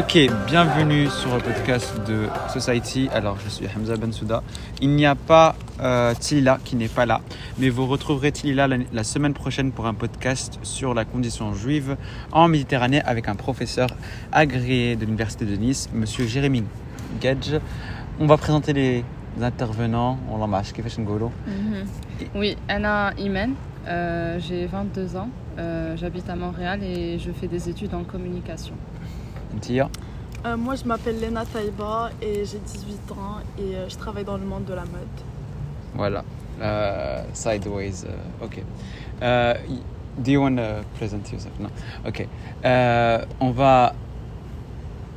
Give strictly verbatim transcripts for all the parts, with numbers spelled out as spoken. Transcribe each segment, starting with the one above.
Ok, bienvenue sur le podcast de Society. Alors, je suis Hamza Ben Souda. Il n'y a pas euh, Tilila qui n'est pas là, mais vous retrouverez Tilila la, la semaine prochaine pour un podcast sur la condition juive en Méditerranée avec un professeur agréé de l'université de Nice, Monsieur Jérémy Gedge. On va présenter les intervenants. On l'a marche. Qu'est-ce que c'est? Oui, Anna Imen. Euh, j'ai vingt-deux ans, euh, j'habite à Montréal et je fais des études en communication. Dihya. Euh, moi je m'appelle Lena Saiba et j'ai dix-huit ans et euh, je travaille dans le monde de la mode. Voilà, uh, sideways, uh, ok. Uh, do you want to present yourself? No, ok. Uh, on va...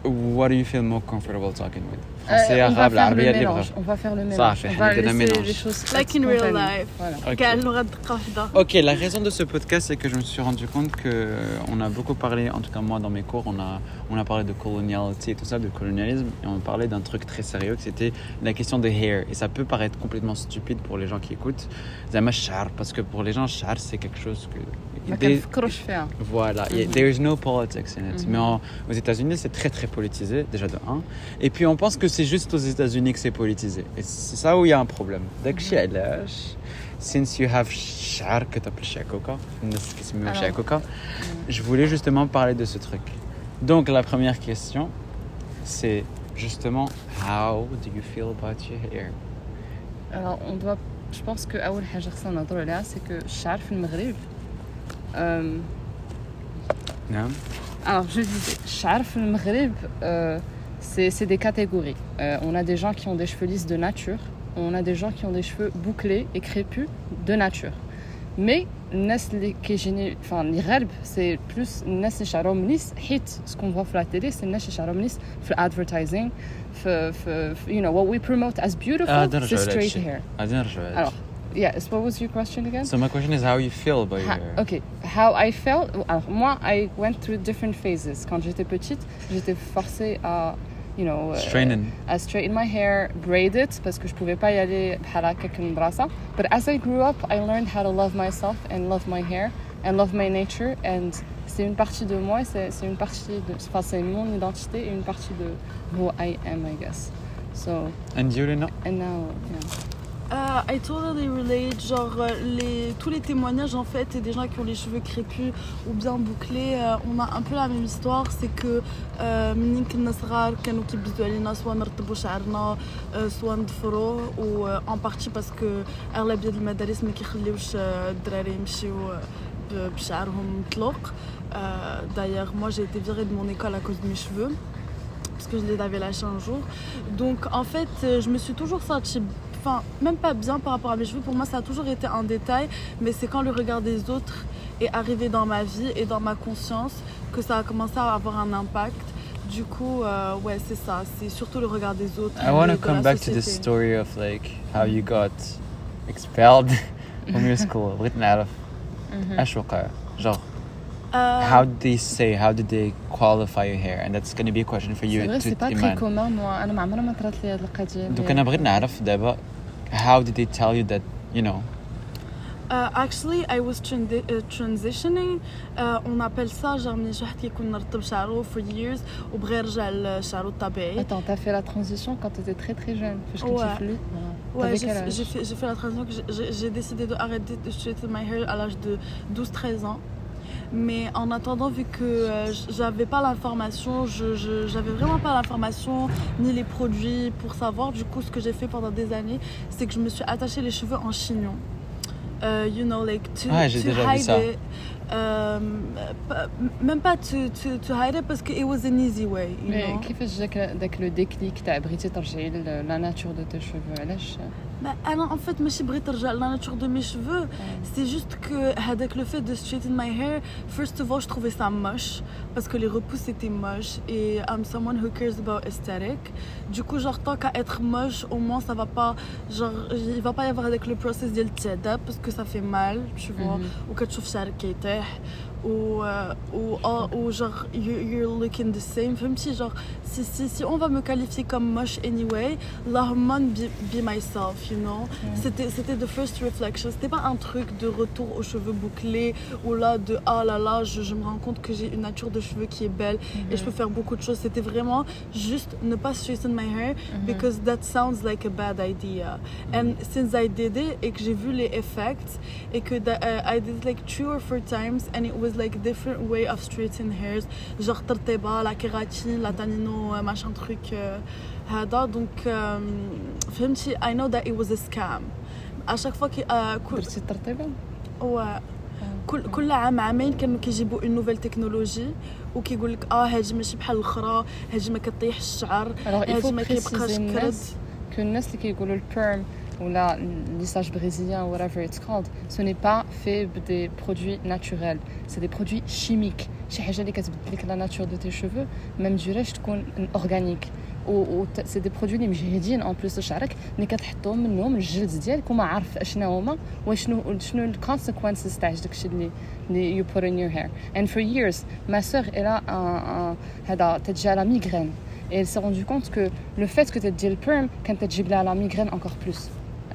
What do you feel more comfortable talking with? Français, euh, arabe, l'arabie, libre. On va faire le mélange. Ça, on va laisser mélange. Les choses like in real life. Voilà. Okay. Ok, la raison de ce podcast, c'est que je me suis rendu compte qu'on a beaucoup parlé, en tout cas moi dans mes cours, on a, on a parlé de colonialité et tout ça, de colonialisme, et on parlait d'un truc très sérieux, que c'était la question de hair. Et ça peut paraître complètement stupide pour les gens qui écoutent. Parce que pour les gens, char, c'est quelque chose que... They, voilà, mm-hmm. yeah, there is no politics in it. Mm-hmm. Mais en, aux États-Unis, c'est très très politisé, déjà de un. Et puis on pense que c'est juste aux États-Unis que c'est politisé. Et c'est ça où il y a un problème. Donc, mm-hmm. since you have char que t'appelles Chiakoka, mm-hmm. je voulais justement parler de ce truc. Donc la première question, c'est justement how do you feel about your hair? Alors on doit, je pense que أول حاجة خصنا نطلع لها c'est que char في المغرب. Euh... Non. Alors je disais, char في المغرب, euh, c'est, c'est des catégories. Euh, on a des gens qui ont des cheveux lisses de nature, on a des gens qui ont des cheveux bouclés et crépus de nature. Mais الناس اللي كيجيني enfin اللي غالب c'est plus الناس اللي شعرهم ليس حيت ce qu'on voit sur la télé c'est الناس اللي شعرهم ليس في advertising في, في you know what we promote as beautiful is straight hair. Alors yes, what was your question again? So my question is how you feel about ha, your... Okay, how I felt... Alors moi, I went through different phases. Quand j'étais petite, j'étais forcée à, you know... Straighten. Uh, à straighten my hair, braid it, parce que je pouvais pas y aller بحلاكك المدرسة. But as I grew up, I learned how to love myself and love my hair and love my nature. And c'est une partie de moi, c'est, c'est une partie de... Enfin, c'est mon identité et une partie de who I am, I guess. So... And you, Lena? And now, yeah. Uh, I totally relate, genre les, tous les témoignages en fait et des gens qui ont les cheveux crépus ou bien bouclés, euh, on a un peu la même histoire, c'est que منين كنا صغار كانوا كيبيزو علينا سواء نرطبوا شعرنا سواء نضفروه و en partie parce que أغلبية المدارس ما كيخليوش الدراري يمشيو بشعرهم مطلق. D'ailleurs moi j'ai été virée de mon école à cause de mes cheveux parce que je les avais lâchés un jour. Donc en fait je me suis toujours sentie enfin, même pas bien par rapport à mes cheveux. Pour moi, ça a toujours été un détail, mais c'est quand le regard des autres est arrivé dans ma vie et dans ma conscience que ça a commencé à avoir un impact. Du coup, euh, ouais, c'est ça. C'est surtout le regard des autres. I want to come back société. To this story of like how you got expelled from your school. With نعرف إيش وقع genre. Uh, how did they say? How did they qualify your hair? And that's going to be a question for you. C'est vrai, to, c'est pas très commun. Moi, أنا ما عمري ما طرات لي هاد القضية. Donc أنا بغيت نعرف دابا. How did they tell you that, you know? Uh, actually, I was tra- uh, transitioning. Uh, on appelle ça, genre, ملي شي واحد كيكون نرطب شعرو for years وبغى يرجع لشعرو الطبيعي. Attends, t'as fait la transition quand t'étais très très jeune. Parce que tu t'es flûte. Ouais, j'ai, j'ai, fait, j'ai fait la transition. J'ai, j'ai décidé d'arrêter de straighten my hair à l'âge de douze treize ans. Mais en attendant, vu que euh, j'avais pas l'information, je, je, j'avais vraiment pas l'information ni les produits pour savoir. Du coup, ce que j'ai fait pendant des années, c'est que je me suis attachée les cheveux en chignon. Uh, you know, like to, ah, j'ai to déjà hide vu ça. It. Um, même pas to, to, to hide it parce que it was an easy way. You Mais know? كيفاش جاك داك لو ديكليك تاع بغيتي ترجعي لا ناتور دو تو شوفو علاش؟ انا en fait ماشي بغيت نرجع لا ناتور دو مي شوفو سي جوست كو هذاك لو فيت دو straighten my hair first of all je trouvais ça moche parce que les repousses étaient moches et I'm someone who cares about aesthetic. Du coup genre tant qu'à être moche au moins ça va pas genre il va pas y avoir avec le process ديال التعذيب parce que ça fait mal tu vois ou كتشوف شعرك كيطيح ou ou ou genre you, you're looking the same, فهمتي genre si si si on va me qualifier comme moche anyway, Lahman be, be myself, you know. Mm. C'était c'était the first reflection, c'était pas un truc de retour aux cheveux bouclés ou là de ah là là je, je me rends compte que j'ai une nature de cheveux qui est belle mm-hmm. et je peux faire beaucoup de choses. C'était vraiment juste ne pas straighten my hair mm-hmm. because that sounds like a bad idea. Mm-hmm. And since I did it et que j'ai vu les effects et que that, uh, I did it like three or four times and it was like different way of straightening hairs, genre tarteba, la kératine, la tanino, machin truc hada. Donc فهمتي, I know that it was a scam. À chaque fois que درتي الترطيبه ouais كل كل عام عامين كانوا كيجيبوا اون نوفيل تكنولوجي وكيقول لك اه هاج ماشي بحال الاخرى, هاج ما كطيح الشعر, هاج ما كيبقاش كرد. كاين الناس اللي كيقولوا البيرم ولا ليساج brésilien whatever it's called, ce n'est pas fait des produits naturels, c'est des produits chimiques. شي حاجه اللي كتبدل لك لا ناتور دو تي شوفو ما مديراش تكون اورغانيك, و سي دي برودوي اللي مجهدين اون بليس شعرك اللي كتحطهم منهم الجلد ديالك وما عارف اشنو هما وشنو شنو الكونسيكونسز تاع داكشي اللي اللي يو بوت ان يور هير. اند فور ييرز ما سوغ الا هذا تجي لا ميغرين et elle s'est rendu compte que le fait que tu te dis le perm quand tu te la migraine encore plus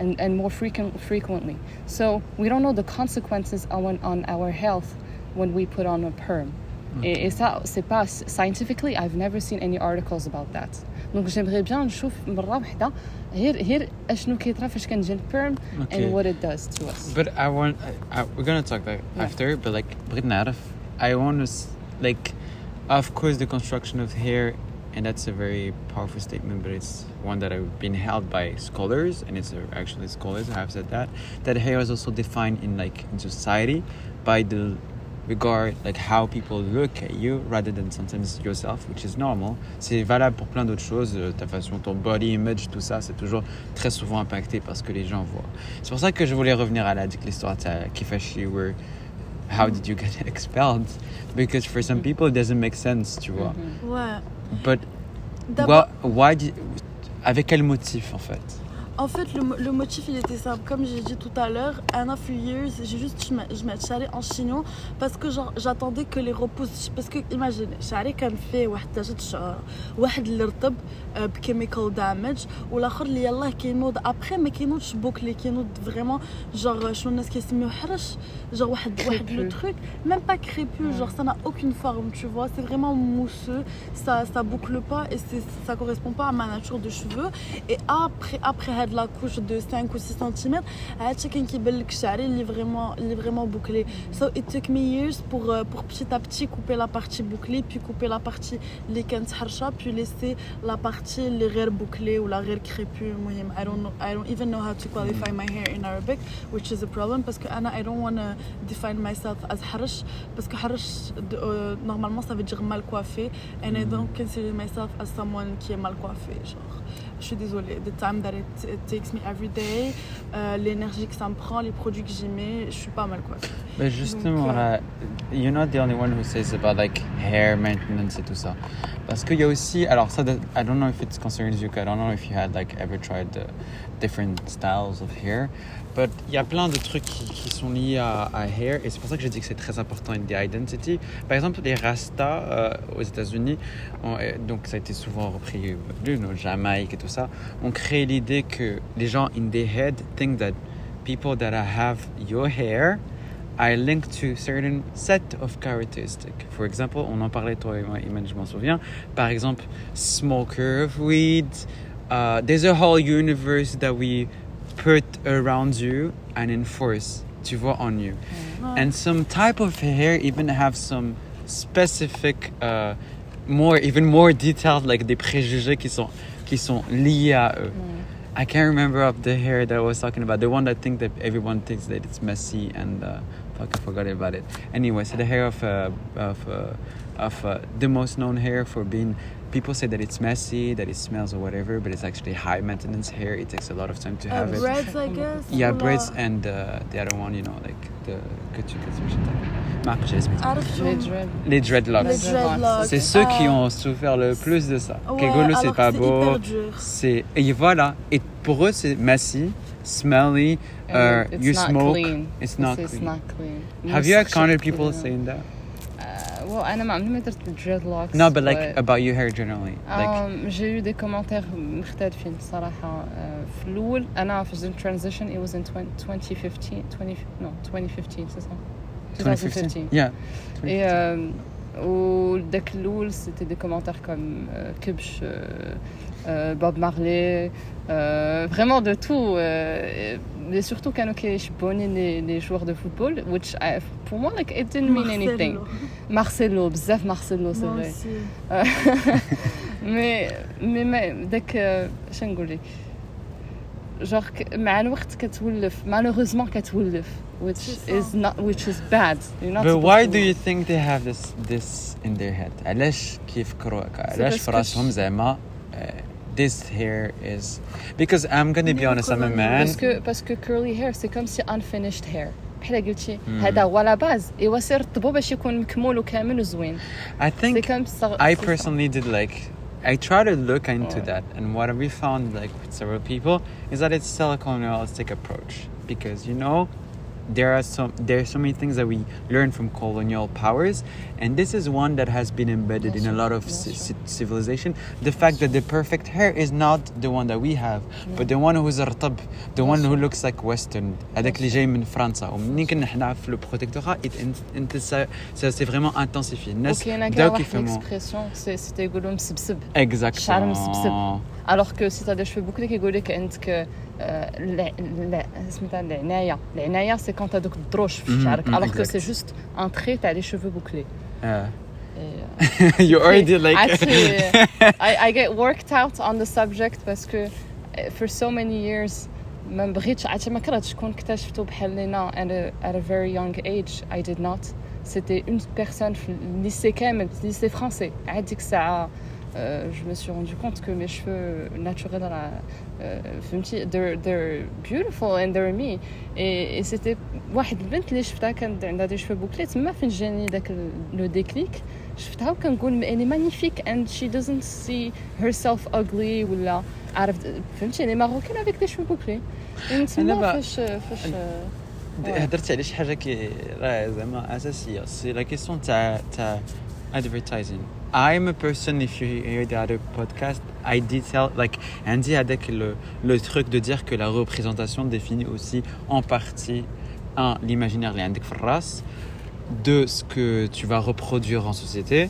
and and more frequent frequently. So we don't know the consequences on on our health when we put on a perm. Et, et ça, c'est pas scientifically, I've never seen any articles about that. Donc j'aimerais bien نشوف مرة واحدة here here اشنو كيطرا فاش كنجي البيرم and what it does to us. But I want I, I, we're going to talk that yeah. after, but like بغيت نعرف I want to like of course the construction of hair, and that's a very powerful statement, but it's one that I've been held by scholars, and it's actually scholars who have said that that hair is also defined in like in society by the regard like how people look at you rather than sometimes yourself, which is normal. C'est valable pour plein d'autres choses, ta façon, ton body image, tout ça, c'est toujours très souvent impacté parce que les gens voient. C'est pour ça que je voulais revenir à la l'histoire de Kifashi, where how did you get expelled? Because for some people it doesn't make sense, tu vois. Mm-hmm. Ouais. But D'abord... why, why did, avec quel motif en fait? En fait, le, le motif, il était simple. Comme j'ai dit tout à l'heure, Anna few years, j'ai juste, je m'ai charré en chignon parce que genre, j'attendais que les repoussent. Parce que, imaginez, charré comme fait, ou un tajet de char, ou un de l'irtab, chemical damage, ou l'autre, il y a là qui est mode après, mais qui est mode bouclé, qui est mode vraiment, genre, je suis un esquisse, mais genre, ou le truc, même pas crépus, genre, ça n'a aucune forme, tu vois, c'est vraiment mousseux, ça, ça boucle pas et c'est, ça correspond pas à ma nature de cheveux. Et après, après, de la couche de cinq ou six centimètres, chacun qui belle que ça est vraiment il est vraiment bouclé. So it took me years pour pour petit à petit couper la partie bouclée, puis couper la partie les كنتحرشا, puis laisser la partie les غير bouclée ou la غير crépue. I don't know, I don't even know how to qualify my hair in Arabic, which is a problem parce que Anna, I don't want to define myself as harsh parce que harsh euh, normalement ça veut dire mal coiffé, and I don't consider myself as someone qui est mal coiffé, genre je suis désolée. The time that it, it takes me every day, euh, l'énergie que ça me prend, les produits que j'y mets, je suis pas mal quoi. Mais justement, donc, là, you're not the only one who says about like hair maintenance et tout ça. Parce qu'il y a aussi, alors ça, I don't know if it concerns you, I don't know if you had like ever tried the different styles of hair, but il y a plein de trucs qui, qui sont liés à, à hair, et c'est pour ça que je dis que c'est très important in the identity. Par exemple, les rastas euh, aux États-Unis, on, donc ça a été souvent repris, au Jamaïque et tout ça, ont créé l'idée que les gens in their head think that people that have your hair are linked to certain set of characteristics. For example, on en parlait toi et moi, Imen, je m'en souviens. Par exemple, smoker of weed. Uh, there's a whole universe that we put around you and enforce, tu vois, on you. Mm-hmm. And some type of hair even have some specific, uh, more, even more detailed, like des préjugés qui sont qui sont liés à eux. Mm. I can't remember of the hair that I was talking about. The one that think that everyone thinks that it's messy and uh, fuck, I forgot about it. Anyway, so the hair of uh, of uh, of uh, the most known hair for being. People say that it's messy, that it smells or whatever, but it's actually high maintenance hair. It takes a lot of time to uh, have braids, it. Braids, I guess. Yeah, braids and uh, the other one, you know, like the que tu les dreadlocks. Les dreadlocks. C'est ceux ah. qui ont souffert le plus de ça. Ouais, Kegolo, c'est pas c'est beau. C'est et voilà. Et pour eux, c'est messy, smelly. Uh, it's you not smoke. Clean. It's not it's clean. It's not clean. Have you encountered people saying that? well, أنا ما عمري ما درت dreadlocks. No, but like but... about your hair generally. Um, like... j'ai eu des commentaires مختلفين صراحة. Uh, في الأول أنا في the transition it was in twenty fifteen, twenty no twenty fifteen c'est ça. twenty fifteen. Yeah. twenty fifteen. Et um, au dak l'oul c'était des commentaires comme euh, Kubsh, euh, Bob Marley, euh, vraiment de tout. Euh, et surtout quand okay, je bonnais les, les joueurs de football, which I, pour moi like it didn't mean Marcelo. Anything. Marcelo, bzaf Marcelo c'est moi vrai. Euh, mais mais mais dak اش نقول لك genre مع الوقت كتولف malheureusement كتولف which is not which is bad you're not but why do you think they have this this in their head علاش كيفكروا علاش في راسهم زعما this hair is because I'm going to be honest I'm a man parce que parce que curly hair c'est comme si unfinished hair بحال قلتي هذا هو لا باز ايوا سير طبو باش يكون مكمول وكامل وزوين I think I personally did like I try to look into that, and what we found, like with several people, is that it's still a colonialistic approach because you know there are some there are so many things that we learn from colonial powers, and this is one that has been embedded That's in a lot of c- c- civilization. The fact that the perfect hair is not the one that we have, yeah. but the one who's رطب, the one who looks like Western. هذاك اللي جاي من فرنسا ومنين كنا حنا في البروتكتورا انت سا سا vraiment intensifié. OK, on a une expression, c'est c'était goulou مسبسب. Exactement. Alors que si tu as des cheveux bouclés qui goulé que لا لا سميتها العناية العناية سي كونت هذوك الدروش في شعرك alors que c'est juste un trait تاع لي شوفو بوكلي اه you already like actually I I get worked out on the subject parce que for so many years ما بغيتش عاد ما كرهتش كون اكتشفتو بحال لينا at a very young age I did not c'était une personne في lycée كامل lycée français عاد ديك الساعه Euh, je me suis rendu compte que mes cheveux naturels dans la euh, they're, they're beautiful and they're me et, et c'était واحد البنت اللي شفتها كانت عندها دي شفه بوكلي تما فين جاني داك لو ديكليك شفتها وكنقول اني magnifique and she doesn't see herself ugly ولا عرفت فهمتي لي ماروكين avec des cheveux bouclés نتمنى فاش فاش هضرتي على شي حاجه كي راه زعما اساسيه سي لا كيسيون تاع تاع advertising I'm a person, if you hear the other podcast, I detail, like, Andy a dit le, le truc de dire que la représentation définit aussi en partie, un, l'imaginaire, les Andy Ferras, deux, ce que tu vas reproduire en société,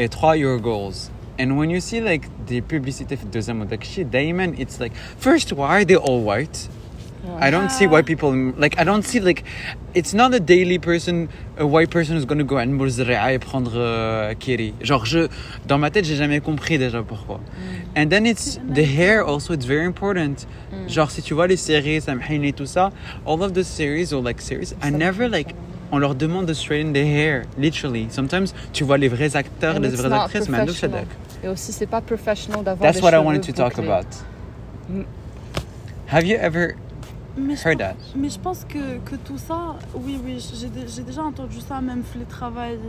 et trois, your goals. And when you see, like, des publicités, deuxième, Damon, it's like, first, why are they all white? Wow. I don't see white people like I don't see like it's not a daily person a white person who's going to go and mourzeria et prendre euh, Kiri genre je dans ma tête j'ai jamais compris déjà pourquoi mm. and then it's the hair also it's very important mm. genre si tu vois les séries Samhain et tout ça all of the series or like series I never like on leur demande de straighten their hair literally sometimes tu vois les vrais acteurs and les vraies actrices mais nous chadak et aussi c'est pas professional d'avoir That's what I wanted to talk about mm. Have you ever Mais je, pense, mais je pense que, que tout ça, oui, oui, j'ai, j'ai déjà entendu ça, même les travails,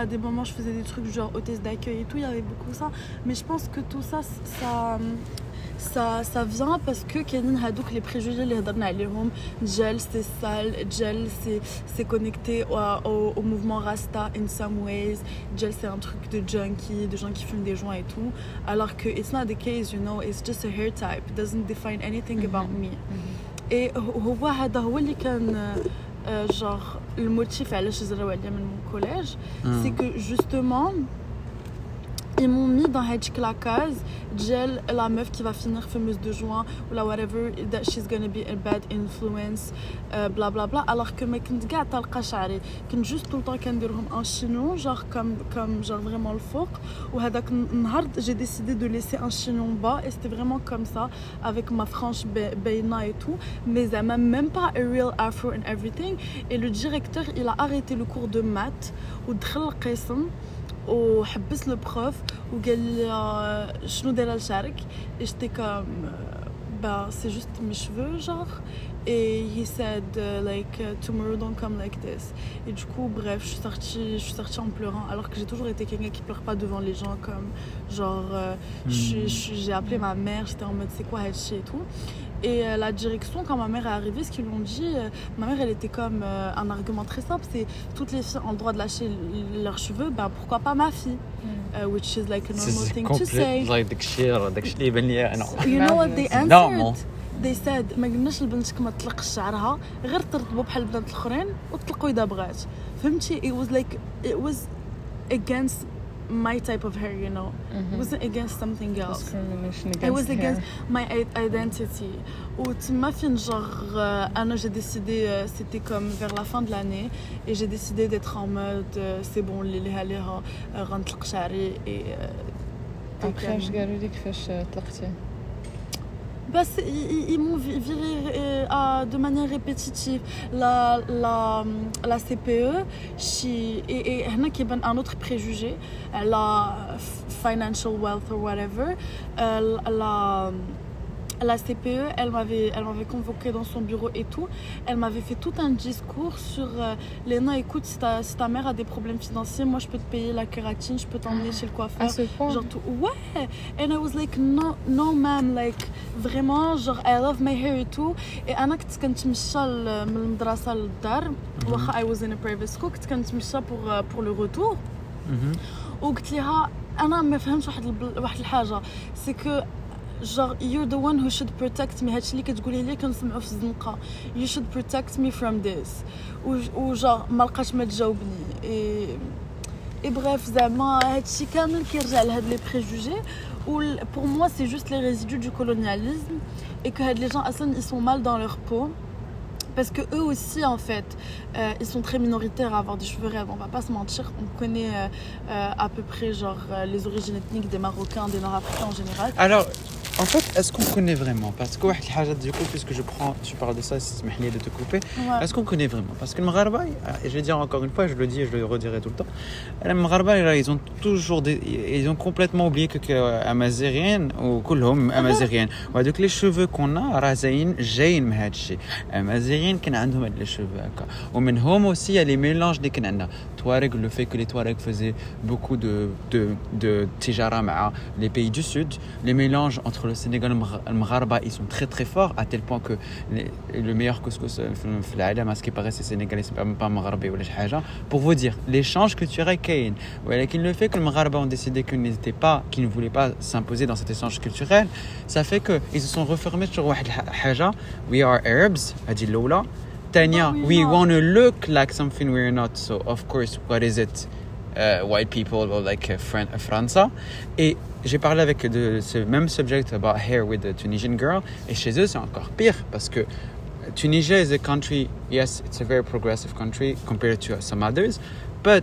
à des moments je faisais des trucs genre hôtesse d'accueil et tout, il y avait beaucoup ça, mais je pense que tout ça, ça... Ça, ça vient parce que les préjugés les gel c'est sale gel c'est, c'est connecté au, au, au mouvement Rasta in some ways gel c'est un truc de junkie de gens qui fument des joints et tout alors que it's not the case you know it's just a hair type it doesn't define anything about me mm-hmm. et هو هذا هو اللي كان genre le motif à l'âge de mon collège c'est que justement ils m'ont mis dans la case gel la meuf qui va finir fumeuse de joint ou la whatever that she's gonna be a bad influence euh, bla bla bla alors que mais كنت قاعد تلقى شعري كنت juste tout le temps كنديرهم en chignon genre comme comme genre vraiment le fort ou هذاك النهار j'ai décidé de laisser un chignon bas et c'était vraiment comme ça avec ma frange beina et tout mais ça m'a même pas a real afro and everything et le directeur il a arrêté le cours de maths ou دخل القسم و حبس البروف وقال لي شنو دايره لشعرك اجتي كام با سي جوست مي شفو جور et he said uh, like uh, tomorrow don't come like this et du coup bref je suis sortie je suis sortie en pleurant alors que j'ai toujours été quelqu'un qui pleure pas devant les gens comme genre euh, mm. je, je, j'ai appelé ma mère j'étais en mode c'est quoi elle et tout Et euh, la direction, quand ma mère est arrivée, ce qu'ils l'ont dit, euh, ma mère elle était comme euh, un argument très simple, c'est toutes les filles ont le droit de lâcher leurs cheveux, ben pourquoi pas ma fille? Mm. uh, Which is like a normal thing to say. You know what they answered? They said ما قلناش لبنتك ما تطلقش شعرها غير ترتبوا بحال البنات الاخرين وتطلقوا اذا بغات. فهمتي? It was like it was against my type of hair, you know. Mm-hmm. It wasn't against something else. Discrimination against it was against hair. My identity. Ou ma fin genre Anna, j'ai décidé, c'était comme vers la fin de l'année et j'ai décidé d'être en mode c'est bon les les les rentre شعري et après je قالوا لي كيفاش طلقتي. Bah, ils, ils m'ont viré euh, de manière répétitive. La, la, la C P E, she, et il y a un autre préjugé, la financial wealth or whatever, euh, la, la C P E, elle m'avait, elle m'avait convoquée dans son bureau et tout. Elle m'avait fait tout un discours sur euh, Léna, écoute, si ta, si ta mère a des problèmes financiers, moi je peux te payer la kératine, je peux t'emmener chez le coiffeur. À ce point. Genre tout. Ouais. And I was like, no, no, ma'am, like vraiment, genre I love my hair et tout. Et Anna, كنت كنتمشى من المدرسة للدار. واخا I was in a private school, كنت كنتمشى pour pour le retour. وقلت لها أنا ما فهمتش واحد واحد الحاجة. C'est que genre you're the one who should protect me, هادشي اللي كتقولي لي كنسمعو في الزنقه, you should protect me from this. و genre ما لقاش ما تجاوبني اي اي bref زعما هادشي كامل كيرجع لهاد لي بريجوجي. و pour moi c'est juste les résidus du colonialisme et que هاد les gens اصلا ils sont mal dans leur peau parce que eux aussi en fait euh, ils sont très minoritaires à avoir des cheveux raides, on va pas se mentir, on connaît euh, euh, à peu près genre euh, les origines ethniques des Marocains, des Nord-Africains en général. Alors en fait, est-ce qu'on connaît vraiment? Parce que واحد الحاجة du coup, puisque je prends, tu parles de ça, اسمحلي de te couper. Ouais. Est-ce qu'on connaît vraiment? Parce que le Maghreba, et je vais dire encore une fois, je le dis et je le redirai tout le temps. Les Maghreba, ils ont toujours, des, ils ont complètement oublié que Amazérienne ou كلهم Amazérienne. Ouais, donc les cheveux qu'on a, rasaïn, jaïn, mehadchi. Amazérienne, qu'on a عندهم les cheveux. Ou منهم aussi, il y a les mélanges des Canadiens. Touareg, le fait que les Touareg faisaient beaucoup de de de tijara مع les pays du Sud, les mélanges entre le Sénégal et le Mgharba, ils sont très très forts à tel point que les, le meilleur couscous à ce qui paraît c'est Sénégalais, c'est pas Mgharba ou les Haja. Pour vous dire l'échange culturel Kayin, mais le fait que le Mgharba ont décidé qu'ils n'étaient pas, qu'ils ne voulaient pas s'imposer dans cet échange culturel, ça fait que ils se sont refermés sur Haja. We are Arabs, a dit Lola. Tania, we want to look like something we're not. So of course, what is it? Uh, white people or like uh, Fran- uh, França. Et j'ai parlé avec de ce même subject about hair with the Tunisian girl, et chez eux c'est encore pire parce que Tunisia is a country, yes, it's a very progressive country compared to some others, but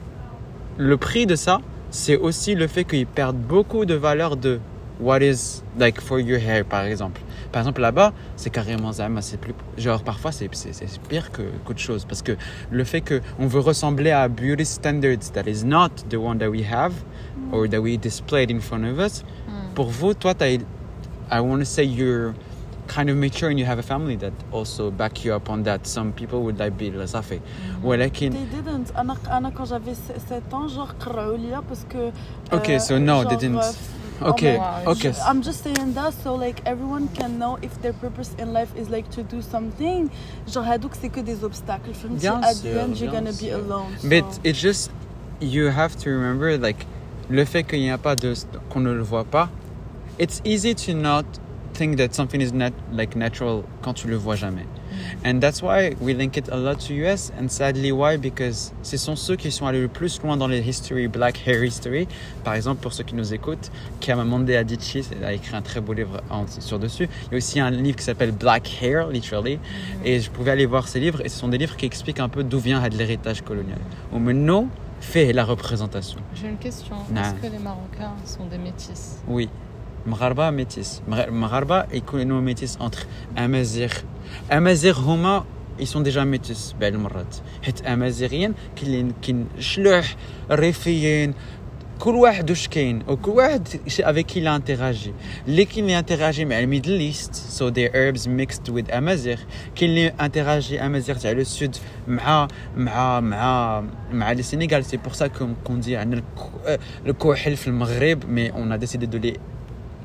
le prix de ça c'est aussi le fait qu'ils perdent beaucoup de valeur de what is like for your hair par exemple. Par exemple là-bas, c'est carrément zama, c'est plus genre parfois c'est c'est, c'est pire que qu'autre chose parce que le fait que on veut ressembler à beauty standards that is not the one that we have or that we displayed in front of us. Mm. Pour vous, toi t'as, I want to say you're kind of mature and you have a family that also back you up on that. Some people would like be la safi. ولكن they didn't. Ana ana quand j'avais sept ans, genre qraulia parce que okay, so no, they didn't. Okay. Oh okay. I'm just saying that so like everyone can know if their purpose in life is like to do something. Genre hadouk c'est que des obstacles. Bien at sûr, the end you're gonna sûr. Be alone. But so. It's just you have to remember like le fait qu'il n'y a pas de qu'on ne le voit pas. It's easy to not think that something is not like natural quand tu le vois jamais. And that's why we link it a lot to U S and sadly why because ce sont ceux qui sont allés le plus loin dans les history, black hair history. Par exemple, pour ceux qui nous écoutent, Chimamanda Adichie a écrit un très beau livre en, sur dessus. Il y a aussi un livre qui s'appelle Black Hair, literally. Mm-hmm. Et je pouvais aller voir ces livres et ce sont des livres qui expliquent un peu d'où vient l'héritage colonial. On me nomme fait la représentation. J'ai une question. Nah. Est-ce que les Marocains sont des métis? Oui. Mgharba métis. Mgharba et Koulinou métis entre Amazigh. Amazigh huma ils sont déjà métis بعض المرات حيت امازيغيين كاين كاين شلوح ريفيين كل واحد واش كاين وكل واحد avec qui il interagit اللي كاين اللي interagit مع الميدل ايست so the Arabs mixed with امازيغ كاين اللي interagit امازيغ تاع لو سود مع مع مع مع السنغال c'est pour ça qu'on dit عندنا الكحل في المغرب mais on a décidé de les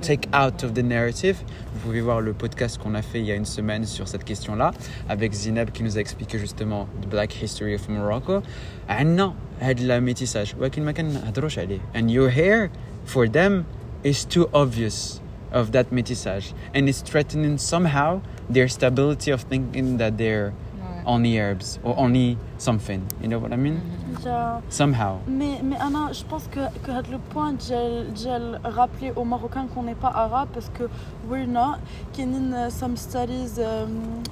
take out of the narrative. Vous pouvez voir le podcast qu'on a fait il y a une semaine sur cette question-là, avec Zineb qui nous a expliqué justement the Black History of Morocco. عنا هاد لا ميتيساج ولكن ما كنهضروش عليه. And you're here for them is too obvious of that métissage, and it's threatening somehow their stability of thinking that they're only Arabs or only something, you know what I mean? Yeah. Somehow. Mais mais Anna, je pense que que le point de de rappeler aux Marocains qu'on n'est pas arabe parce que we're not. Kenin some studies,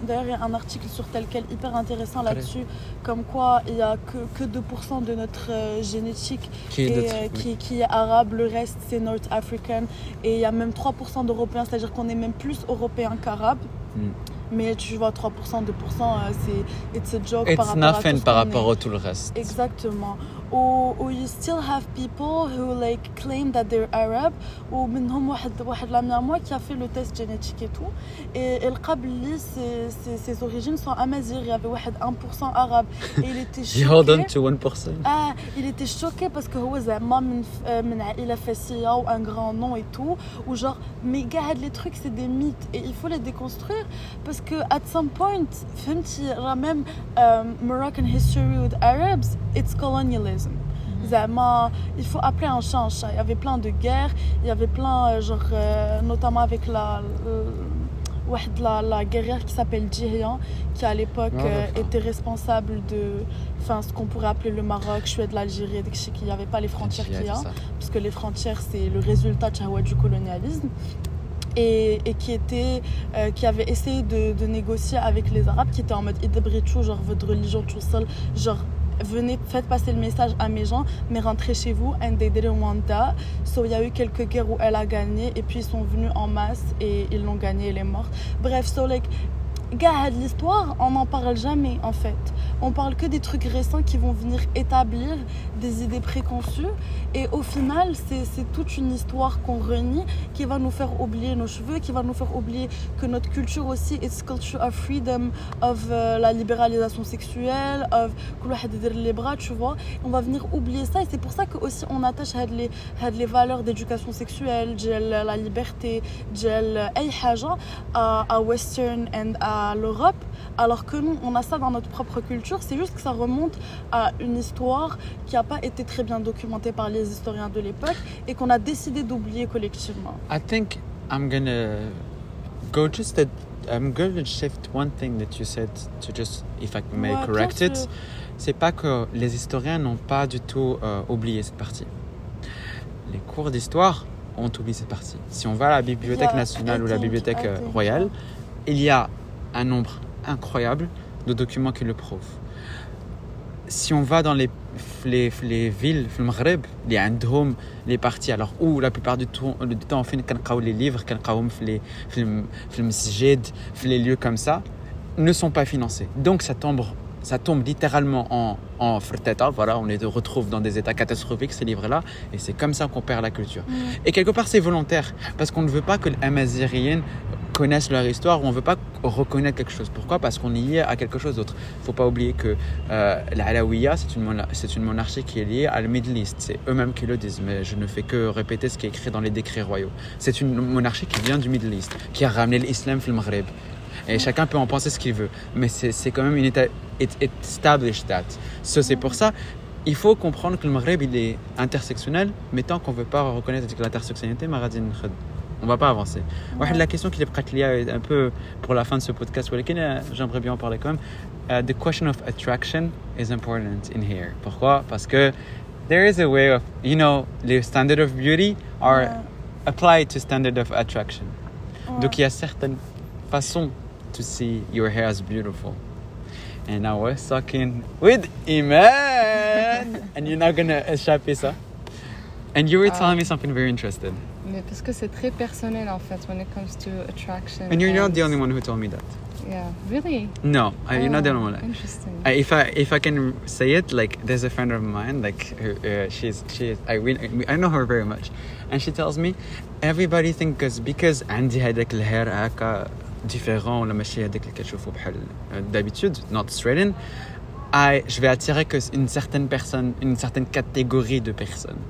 d'ailleurs il y a un article sur tel quel hyper intéressant là-dessus, comme quoi il y a que que deux pour cent de notre euh, génétique qui est, et, euh, oui. qui, qui est arabe, le reste c'est North African, et il y a même trois pour cent d'Européens, c'est-à-dire qu'on est même plus européen qu'arabe. Mm. Mais tu vois, trois pour cent, deux pour cent, c'est it's a joke it's par rapport à tout ce qu'on est. It's nothing par rapport à tout le reste. Exactement. Ou, ou you still have people who like claim that they're Arab. Ou منهم واحد واحد l'ami à moi qui a fait le test génétique et tout. Et le Qabli, ses, ses, ses origines sont amazigh. Il y avait واحد un pour cent arabe. Et il était choqué. You hold on to one percent. Ah, il était choqué parce que هو زعما من من عائلة فاسية ou un grand nom et tout. Ou genre, mais regarde les trucs, c'est des mythes et il faut les déconstruire parce que at some point, فهمتي راه même Moroccan history with Arabs, it's colonialism. زعما il faut appeler un chat un chat. Il y avait plein de guerres, il y avait plein genre euh, notamment avec la واحد la, la guerrière qui s'appelle Dihya, qui à l'époque euh, était responsable de enfin ce qu'on pourrait appeler le Maroc, je suis de l'Algérie, داكشي qu'il y avait pas les frontières qu'il y a, parce que les frontières c'est le résultat du colonialisme. Et, et qui était euh, qui avait essayé de, de négocier avec les Arabes, qui étaient en mode idébrichou, genre votre religion tout seul, genre venez faites passer le message à mes gens mais rentrez chez vous. And they didn't want that, so il y a eu quelques guerres où elle a gagné et puis ils sont venus en masse et ils l'ont gagné, elle est morte. Bref, so like gars, l'histoire, on n'en parle jamais en fait. On parle que des trucs récents qui vont venir établir des idées préconçues. Et au final, c'est, c'est toute une histoire qu'on renie, qui va nous faire oublier nos cheveux, qui va nous faire oublier que notre culture aussi, it's culture of freedom, of euh, la libéralisation sexuelle, of les bras, tu vois. On va venir oublier ça. Et c'est pour ça que aussi on attache à les, à les valeurs d'éducation sexuelle, la liberté, à, à Western and à à l'Europe, alors que nous on a ça dans notre propre culture. C'est juste que ça remonte à une histoire qui n'a pas été très bien documentée par les historiens de l'époque et qu'on a décidé d'oublier collectivement. I think I'm gonna go just that I'm gonna shift one thing that you said to just if I may ouais, correct it. Que... C'est pas que les historiens n'ont pas du tout euh, oublié cette partie. Les cours d'histoire ont oublié cette partie. Si on va à la Bibliothèque yeah, nationale I ou think, la Bibliothèque euh, royale, il y a un nombre incroyable de documents qui le prouvent. Si on va dans les les les villes du Maghreb, les عندهم les parties alors où la plupart du temps le temps fin كنلقاو les livres كنلقاوهم في les في المساجد في les lieux comme ça ne sont pas financés. Donc ça tombe ça tombe littéralement en en frtata, voilà, on les retrouve dans des états catastrophiques ces livres-là et c'est comme ça qu'on perd la culture. Mmh. Et quelque part c'est volontaire parce qu'on ne veut pas que l'amazirienne connaissent leur histoire, on ne veut pas reconnaître quelque chose. Pourquoi ? Parce qu'on est lié à quelque chose d'autre. Il ne faut pas oublier que euh, l'Alawiyah, c'est une, mona- c'est une monarchie qui est liée à le Middle East. C'est eux-mêmes qui le disent, mais je ne fais que répéter ce qui est écrit dans les décrets royaux. C'est une monarchie qui vient du Middle East, qui a ramené l'islam dans le Maghreb. Et chacun peut en penser ce qu'il veut, mais c'est, c'est quand même une état... It, it established that. So, c'est pour ça... Il faut comprendre que le Maghreb, il est intersectionnel, mais tant qu'on ne veut pas reconnaître l'intersectionnalité, Maradine Khad. On va pas avancer. Ouais. La question qui est prête liée est un peu pour la fin de ce podcast, j'aimerais bien en parler quand même. Uh, the question of attraction is important in here. Pourquoi? Parce que there is a way of, you know, the standard of beauty are ouais. applied to standard of attraction. Ouais. Donc il y a certaines façons to see your hair as beautiful. And now we're talking with Iman, and you're not gonna échapper ça. And you were telling um, me something very interesting. Mais parce que c'est très personnel en fait, when it comes to attraction. And you're and... not the only one who told me that. Yeah, really? No, oh, you're not the only one. Interesting. I, if I if I can say it, like there's a friend of mine, like uh, she's she I we, I know her very much, and she tells me everybody thinks because عندي هذاك الهير هكا différent ولا ماشي هذاك اللي كتشوفو بحال d'habitude, not straighten. I je vais attirer que une certaine personne, une certaine catégorie de personnes.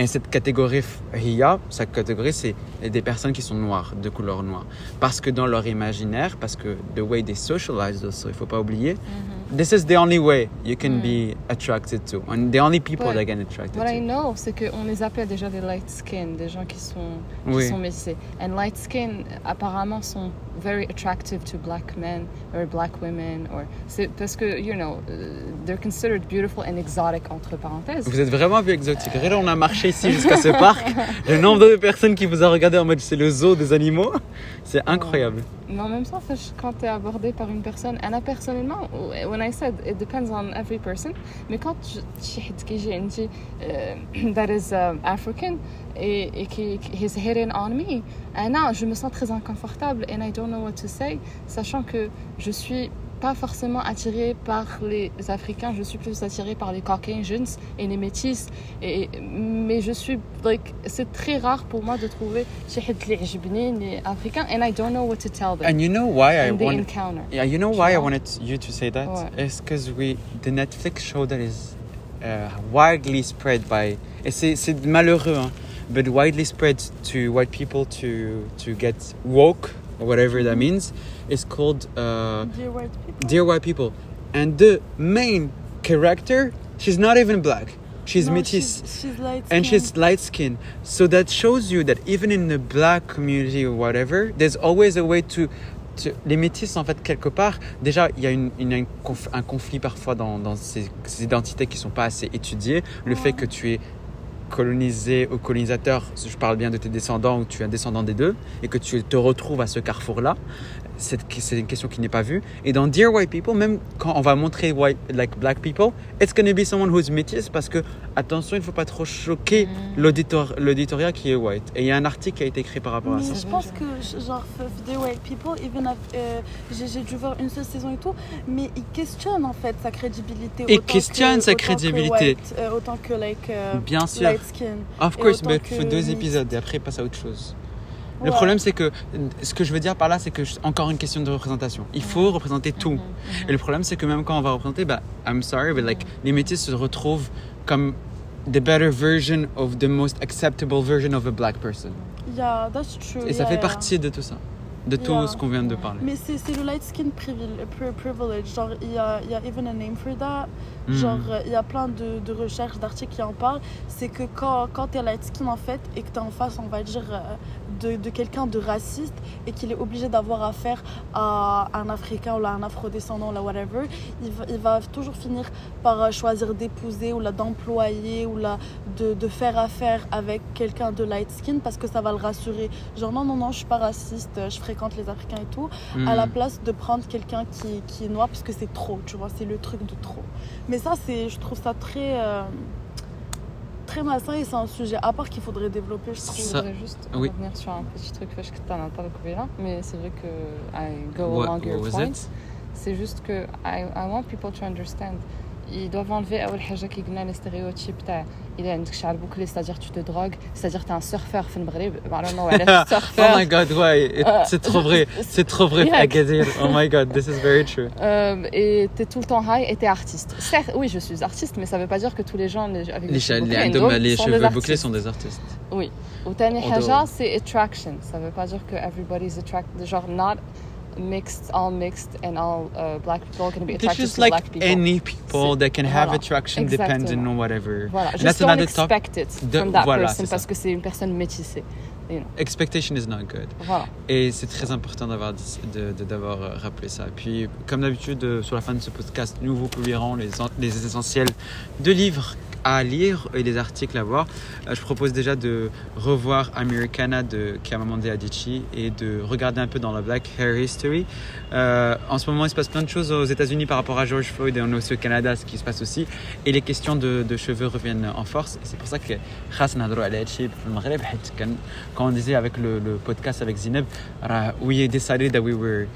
Et cette catégorie Hiya, cette catégorie, c'est des personnes qui sont noires, de couleur noire. Parce que dans leur imaginaire, parce que the way they socialize also, il ne faut pas oublier, mm-hmm. this is the only way you can mm. be attracted to. And the only people But that get attracted what to. What I know, c'est qu'on les appelle déjà des light skin, des gens qui sont, qui oui. sont métissés. And light skin, apparemment, sont very attractive to black men or black women. Or... C'est parce que, you know, they're considered beautiful and exotic, entre parenthèses. Vous êtes vraiment vu exotique. Euh... On a marché ici jusqu'à ce parc, le nombre de personnes qui vous a regardé en mode c'est le zoo des animaux, c'est incroyable. Mais en même temps, quand tu es abordé par une personne, Anna personnellement, when I said it depends on every person, mais quand j'ai une fille that is um, African et, et qui is hitting on me, Anna, je me sens très inconfortable and I don't know what to say, sachant que je suis pas forcément attirée par les Africains, je suis plus attirée par les Caucasians et les métis. Et, mais je suis, like, c'est très rare pour moi de trouver les Africains, and I don't know what to tell them. And you know why I wanted, encounter. yeah, you know why I wanted you to say that? Ouais. It's because we, the Netflix show that is uh, widely spread by, et c'est, c'est malheureux, hein, but widely spread to white people to to get woke. Or whatever that means, is called uh, Dear White People. Dear White People, and the main character, she's not even black. She's no, métis, she's, she's light and she's light skinned. So that shows you that even in the black community or whatever, there's always a way to. to les métis, en fait, quelque part, déjà, il y a une, une, un, conf, un conflit parfois dans, dans ces, ces identités qui sont pas assez étudiées. Le ouais. fait que tu es colonisé ou colonisateur, je parle bien de tes descendants ou tu es un descendant des deux et que tu te retrouves à ce carrefour-là, c'est, c'est une question qui n'est pas vue. Et dans Dear White People, même quand on va montrer white, like black people, it's gonna be someone who's métis parce que, attention, il ne faut pas trop choquer mm. l'auditor, l'auditoria qui est white. Et il y a un article qui a été écrit par rapport Mais à ça. Je pense que, genre, Dear White People, even if, euh, j'ai, j'ai dû voir une seule saison et tout, mais il questionne en fait sa crédibilité. Il questionne que, sa autant crédibilité. Que white, euh, autant que, like, euh, bien sûr. Like, Skin. Of course, mais il faut deux épisodes et après, passe à autre chose. Ouais. Le problème, c'est que ce que je veux dire par là, c'est que c'est encore une question de représentation. Il faut représenter tout. Mm-hmm. Mm-hmm. Et le problème, c'est que même quand on va représenter, bah, I'm sorry, but like, les métis se retrouvent comme the better version of the most acceptable version of a black person. Yeah, that's true. Et ça yeah, fait yeah. partie de tout ça. De tout yeah. ce qu'on vient de parler. Mais c'est, c'est le light skin privilege. Genre, il y a, il y a even a name for that. Mm. Genre, il y a plein de, de recherches, d'articles qui en parlent. C'est que quand, quand t'es light skin en fait, et que t'es en face, on va dire, de, de quelqu'un de raciste, et qu'il est obligé d'avoir affaire à un Africain ou à un afrodescendant ou à whatever, il va, il va toujours finir par choisir d'épouser ou là, d'employer ou là, de, de faire affaire avec quelqu'un de light skin parce que ça va le rassurer. Genre, non, non, non, je suis pas raciste, je ferai contre les Africains et tout, mmh. à la place de prendre quelqu'un qui, qui est noir parce que c'est trop, tu vois, c'est le truc de trop. Mais ça, c'est, je trouve ça très, euh, très malsain et c'est un sujet à part qu'il faudrait développer, je trouve. Je voudrais juste oui. revenir sur un petit truc que tu as entendu là, mais c'est vrai que I go what, along your point. C'est juste que I, I want people to understand. Ils doivent enlever les stéréotypes. Il y a une chale bouclée, c'est-à-dire tu te drogues, c'est-à-dire tu es un surfeur. Oh my god, ouais, c'est trop vrai, c'est trop vrai. Oh my god, this is very true. Et tu es tout le temps high et tu es artiste. Certes, oui, je suis artiste, mais ça ne veut pas dire que tous les gens avec les cheveux bouclés sont des artistes. Oui. Ou tani haja, c'est attraction. Ça ne veut pas dire que everybody's attracted. Genre, not. Mixed, all mixed, and all uh, black people can be attracted just to like black people. It's just like any people that can have voilà. Attraction exactement. Depending on whatever. Voilà. Just don't expect top... it from that voilà, person parce ça. Que c'est une personne métissée. You know. Expectation is not good. Voilà. Et c'est très important d'avoir, de, de, d'avoir rappelé ça. Puis, comme d'habitude, sur la fin de ce podcast, nous vous publierons les, les essentiels de livres à lire et les articles à voir. Je propose déjà de revoir Americana de Chimamanda Adichie et de regarder un peu dans la Black Hair History. Euh, en ce moment, il se passe plein de choses aux États-Unis par rapport à George Floyd et on est aussi au Canada, ce qui se passe aussi. Et les questions de, de cheveux reviennent en force. Et c'est pour ça que quand on disait avec le, le podcast avec Zineb, we decided that we were.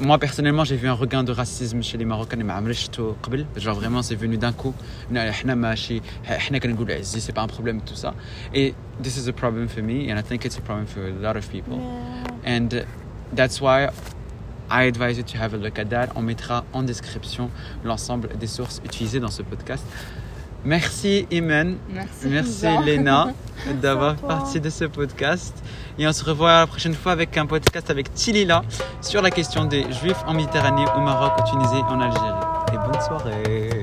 Moi personnellement, j'ai vu un regain de racisme chez les Marocains et m'amrech tout قبل, genre vraiment c'est venu d'un coup. احنا ماشي احنا كنقول عزي, c'est pas un problème tout ça. Et this is a problem for me and I think it's a problem for a lot of people. Yeah. And that's why I advise you to have a look at that. On mettra en description l'ensemble des sources utilisées dans ce podcast. Merci Imen, merci, merci Lena d'avoir participé de ce podcast et on se revoit la prochaine fois avec un podcast avec Tilila sur la question des Juifs en Méditerranée, au Maroc, au Tunisie, en Algérie. Et bonne soirée.